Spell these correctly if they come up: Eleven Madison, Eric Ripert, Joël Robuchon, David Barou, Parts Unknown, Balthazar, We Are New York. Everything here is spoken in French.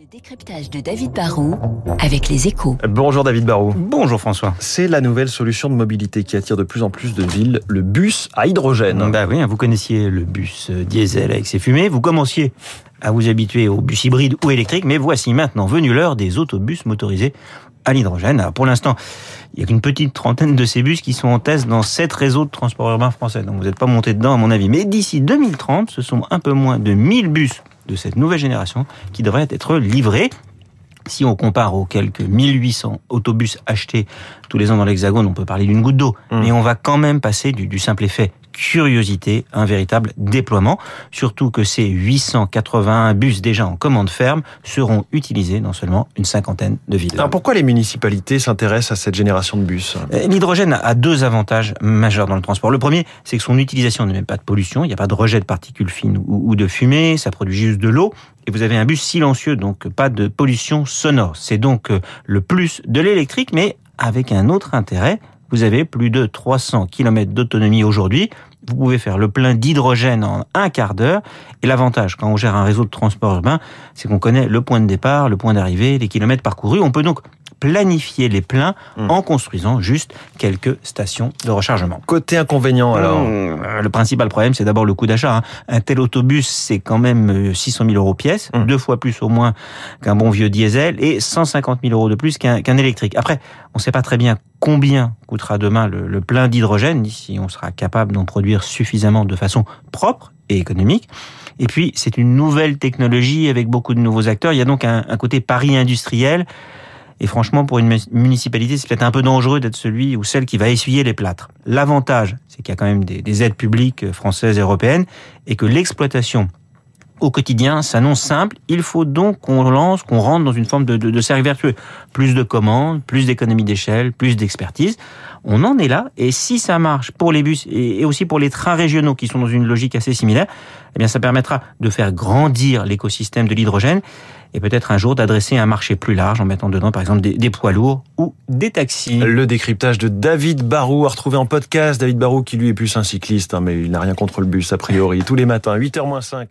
Le décryptage de David Barou avec les Échos. Bonjour David Barou. Bonjour François. C'est la nouvelle solution de mobilité qui attire de plus en plus de villes, le bus à hydrogène. Bah oui, vous connaissiez le bus diesel avec ses fumées, vous commenciez à vous habituer aux bus hybrides ou électriques, mais voici maintenant venue l'heure des autobus motorisés à l'hydrogène. Alors pour l'instant, il n'y a qu'une petite trentaine de ces bus qui sont en test dans 7 réseaux de transport urbain français, donc vous n'êtes pas monté dedans à mon avis. Mais d'ici 2030, ce sont un peu moins de 1000 bus de cette nouvelle génération qui devrait être livrée. Si on compare aux quelques 1800 autobus achetés tous les ans dans l'Hexagone, on peut parler d'une goutte d'eau. Mais on va quand même passer du simple effet curiosité à un véritable déploiement. Surtout que ces 881 bus déjà en commande ferme seront utilisés dans seulement une cinquantaine de villes. Alors pourquoi les municipalités s'intéressent à cette génération de bus ? L'hydrogène a deux avantages majeurs dans le transport. Le premier, c'est que son utilisation ne met pas de pollution. Il n'y a pas de rejet de particules fines ou de fumée. Ça produit juste de l'eau. Et vous avez un bus silencieux, donc pas de pollution sonore. C'est donc le plus de l'électrique, mais avec un autre intérêt. Vous avez plus de 300 km d'autonomie aujourd'hui. Vous pouvez faire le plein d'hydrogène en un quart d'heure. Et l'avantage, quand on gère un réseau de transport urbain, c'est qu'on connaît le point de départ, le point d'arrivée, les kilomètres parcourus. On peut donc planifier les pleins en construisant juste quelques stations de rechargement. Côté inconvénient, alors le principal problème, c'est d'abord le coût d'achat. Un tel autobus, c'est quand même 600 000 € pièce, 2 fois plus au moins qu'un bon vieux diesel et 150 000 € de plus qu'un électrique. Après, on ne sait pas très bien combien coûtera demain le plein d'hydrogène, si on sera capable d'en produire suffisamment de façon propre et économique. Et puis, c'est une nouvelle technologie avec beaucoup de nouveaux acteurs. Il y a donc un côté pari industriel. Et franchement, pour une municipalité, c'est peut-être un peu dangereux d'être celui ou celle qui va essuyer les plâtres. L'avantage, c'est qu'il y a quand même des aides publiques françaises et européennes et que l'exploitation au quotidien s'annonce simple. Il faut donc qu'on rentre dans une forme de cercle vertueux. Plus de commandes, plus d'économies d'échelle, plus d'expertise. On en est là. Et si ça marche pour les bus et aussi pour les trains régionaux qui sont dans une logique assez similaire, eh bien, ça permettra de faire grandir l'écosystème de l'hydrogène et peut-être un jour d'adresser un marché plus large en mettant dedans, par exemple, des poids lourds ou des taxis. Le décryptage de David Barou à retrouver en podcast. David Barou qui, lui, est plus un cycliste, mais il n'a rien contre le bus, a priori. Tous les matins, 8h-5.